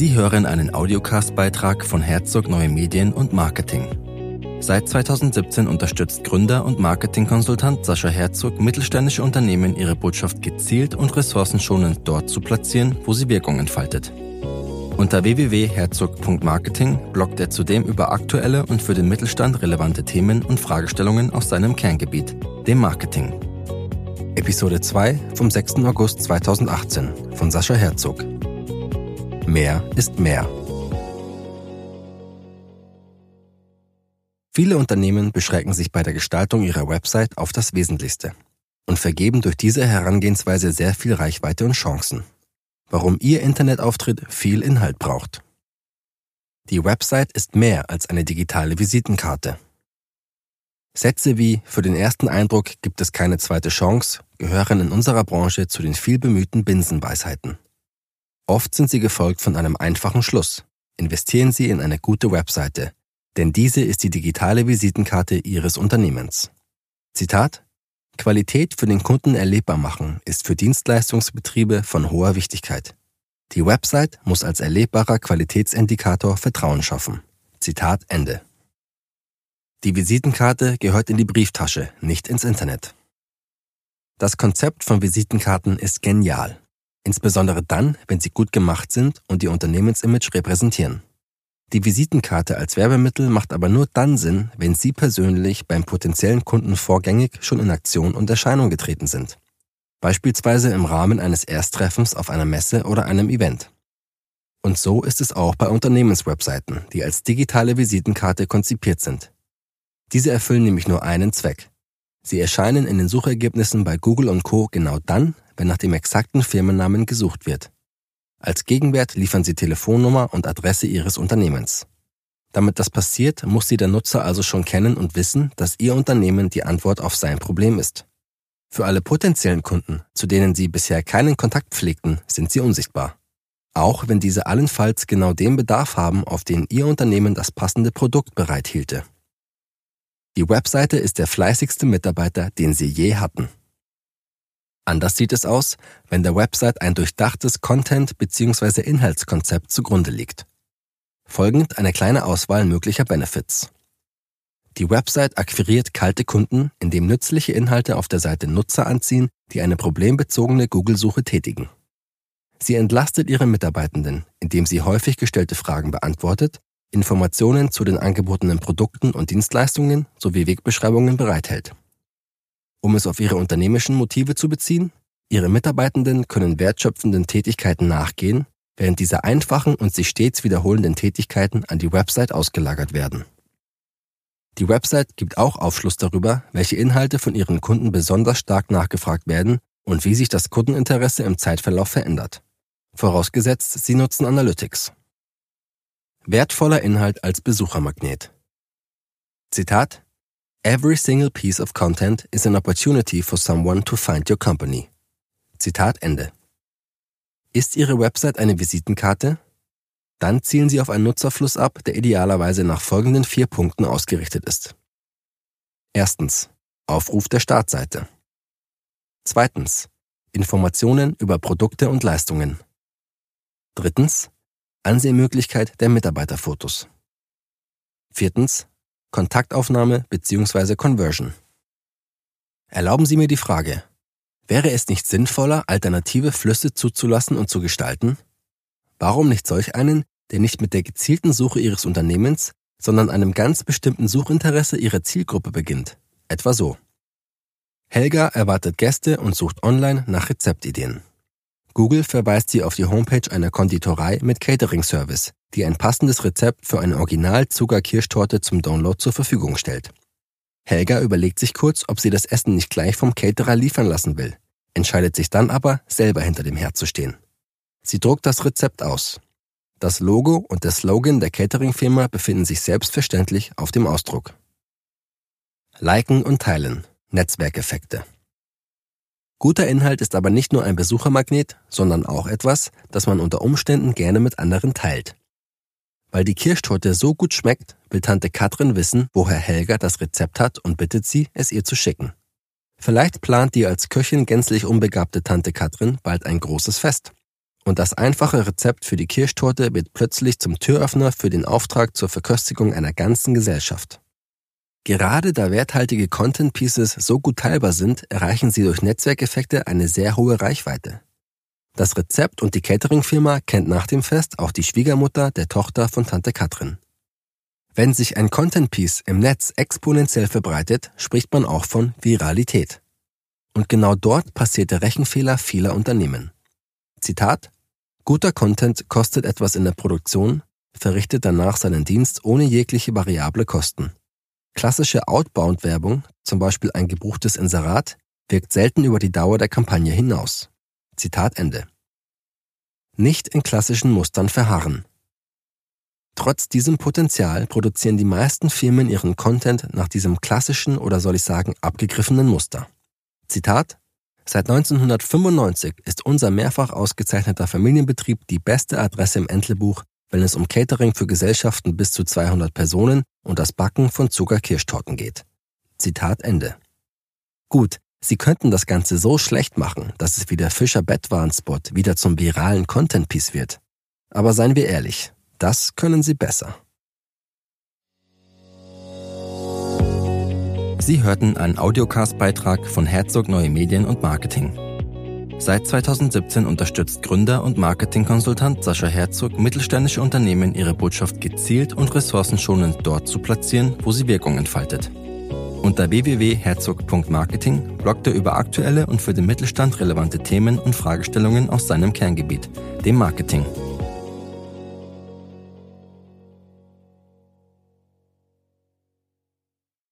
Sie hören einen Audiocast-Beitrag von Herzog Neue Medien und Marketing. Seit 2017 unterstützt Gründer und Marketingkonsultant Sascha Herzog mittelständische Unternehmen, ihre Botschaft gezielt und ressourcenschonend dort zu platzieren, wo sie Wirkung entfaltet. Unter www.herzog.marketing bloggt er zudem über aktuelle und für den Mittelstand relevante Themen und Fragestellungen aus seinem Kerngebiet, dem Marketing. Episode 2 vom 6. August 2018 von Sascha Herzog. Mehr ist mehr. Viele Unternehmen beschränken sich bei der Gestaltung ihrer Website auf das Wesentlichste und vergeben durch diese Herangehensweise sehr viel Reichweite und Chancen. Warum Ihr Internetauftritt viel Inhalt braucht. Die Website ist mehr als eine digitale Visitenkarte. Sätze wie „Für den ersten Eindruck gibt es keine zweite Chance“ gehören in unserer Branche zu den viel bemühten Binsenweisheiten. Oft sind sie gefolgt von einem einfachen Schluss: Investieren Sie in eine gute Webseite, denn diese ist die digitale Visitenkarte Ihres Unternehmens. Zitat: „Qualität für den Kunden erlebbar machen ist für Dienstleistungsbetriebe von hoher Wichtigkeit. Die Website muss als erlebbarer Qualitätsindikator Vertrauen schaffen.“ Zitat Ende. Die Visitenkarte gehört in die Brieftasche, nicht ins Internet. Das Konzept von Visitenkarten ist genial, insbesondere dann, wenn sie gut gemacht sind und ihr Unternehmensimage repräsentieren. Die Visitenkarte als Werbemittel macht aber nur dann Sinn, wenn Sie persönlich beim potenziellen Kunden vorgängig schon in Aktion und Erscheinung getreten sind. Beispielsweise im Rahmen eines Ersttreffens auf einer Messe oder einem Event. Und so ist es auch bei Unternehmenswebseiten, die als digitale Visitenkarte konzipiert sind. Diese erfüllen nämlich nur einen Zweck. Sie erscheinen in den Suchergebnissen bei Google und Co. genau dann, wenn nach dem exakten Firmennamen gesucht wird. Als Gegenwert liefern Sie Telefonnummer und Adresse Ihres Unternehmens. Damit das passiert, muss Sie der Nutzer also schon kennen und wissen, dass Ihr Unternehmen die Antwort auf sein Problem ist. Für alle potenziellen Kunden, zu denen Sie bisher keinen Kontakt pflegten, sind Sie unsichtbar. Auch wenn diese allenfalls genau den Bedarf haben, auf den Ihr Unternehmen das passende Produkt bereithielte. Die Webseite ist der fleißigste Mitarbeiter, den Sie je hatten. Anders sieht es aus, wenn der Website ein durchdachtes Content- bzw. Inhaltskonzept zugrunde liegt. Folgend eine kleine Auswahl möglicher Benefits. Die Website akquiriert kalte Kunden, indem nützliche Inhalte auf der Seite Nutzer anziehen, die eine problembezogene Google-Suche tätigen. Sie entlastet ihre Mitarbeitenden, indem sie häufig gestellte Fragen beantwortet, Informationen zu den angebotenen Produkten und Dienstleistungen sowie Wegbeschreibungen bereithält. Um es auf ihre unternehmerischen Motive zu beziehen, ihre Mitarbeitenden können wertschöpfenden Tätigkeiten nachgehen, während diese einfachen und sich stets wiederholenden Tätigkeiten an die Website ausgelagert werden. Die Website gibt auch Aufschluss darüber, welche Inhalte von ihren Kunden besonders stark nachgefragt werden und wie sich das Kundeninteresse im Zeitverlauf verändert. Vorausgesetzt, Sie nutzen Analytics. Wertvoller Inhalt als Besuchermagnet. Zitat: „Every single piece of content is an opportunity for someone to find your company.“ Zitat Ende. Ist Ihre Website eine Visitenkarte? Dann zielen Sie auf einen Nutzerfluss ab, der idealerweise nach folgenden 4 Punkten ausgerichtet ist. 1. Aufruf der Startseite. 2. Informationen über Produkte und Leistungen. 3. Ansehmöglichkeit der Mitarbeiterfotos. 4. Kontaktaufnahme bzw. Conversion. Erlauben Sie mir die Frage: Wäre es nicht sinnvoller, alternative Flüsse zuzulassen und zu gestalten? Warum nicht solch einen, der nicht mit der gezielten Suche Ihres Unternehmens, sondern einem ganz bestimmten Suchinteresse Ihrer Zielgruppe beginnt? Etwa so: Helga erwartet Gäste und sucht online nach Rezeptideen. Google verweist Sie auf die Homepage einer Konditorei mit Catering-Service, die ein passendes Rezept für eine Original-Zuger-Kirschtorte zum Download zur Verfügung stellt. Helga überlegt sich kurz, ob sie das Essen nicht gleich vom Caterer liefern lassen will, entscheidet sich dann aber, selber hinter dem Herd zu stehen. Sie druckt das Rezept aus. Das Logo und der Slogan der Catering-Firma befinden sich selbstverständlich auf dem Ausdruck. Liken und Teilen. Netzwerkeffekte. Guter Inhalt ist aber nicht nur ein Besuchermagnet, sondern auch etwas, das man unter Umständen gerne mit anderen teilt. Weil die Kirschtorte so gut schmeckt, will Tante Katrin wissen, woher Helga das Rezept hat und bittet sie, es ihr zu schicken. Vielleicht plant die als Köchin gänzlich unbegabte Tante Katrin bald ein großes Fest. Und das einfache Rezept für die Kirschtorte wird plötzlich zum Türöffner für den Auftrag zur Verköstigung einer ganzen Gesellschaft. Gerade da werthaltige Content-Pieces so gut teilbar sind, erreichen sie durch Netzwerkeffekte eine sehr hohe Reichweite. Das Rezept und die Catering-Firma kennt nach dem Fest auch die Schwiegermutter der Tochter von Tante Katrin. Wenn sich ein Content-Piece im Netz exponentiell verbreitet, spricht man auch von Viralität. Und genau dort passiert der Rechenfehler vieler Unternehmen. Zitat: Guter Content kostet etwas in der Produktion, verrichtet danach seinen Dienst ohne jegliche variable Kosten. Klassische Outbound-Werbung, zum Beispiel ein gebuchtes Inserat, wirkt selten über die Dauer der Kampagne hinaus. Zitat Ende. Nicht in klassischen Mustern verharren. Trotz diesem Potenzial produzieren die meisten Firmen ihren Content nach diesem klassischen oder soll ich sagen abgegriffenen Muster. Zitat: Seit 1995 ist unser mehrfach ausgezeichneter Familienbetrieb die beste Adresse im Entlebuch, wenn es um Catering für Gesellschaften bis zu 200 Personen und das Backen von Zuckerkirschtorten geht. Zitat Ende. Gut, Sie könnten das Ganze so schlecht machen, dass es wie der Fischer-Bettwarenspot wieder zum viralen Content-Piece wird. Aber seien wir ehrlich, das können Sie besser. Sie hörten einen Audiocast-Beitrag von Herzog Neue Medien und Marketing. Seit 2017 unterstützt Gründer und Marketingkonsultant Sascha Herzog mittelständische Unternehmen, ihre Botschaft gezielt und ressourcenschonend dort zu platzieren, wo sie Wirkung entfaltet. Unter www.herzog.marketing bloggt er über aktuelle und für den Mittelstand relevante Themen und Fragestellungen aus seinem Kerngebiet, dem Marketing.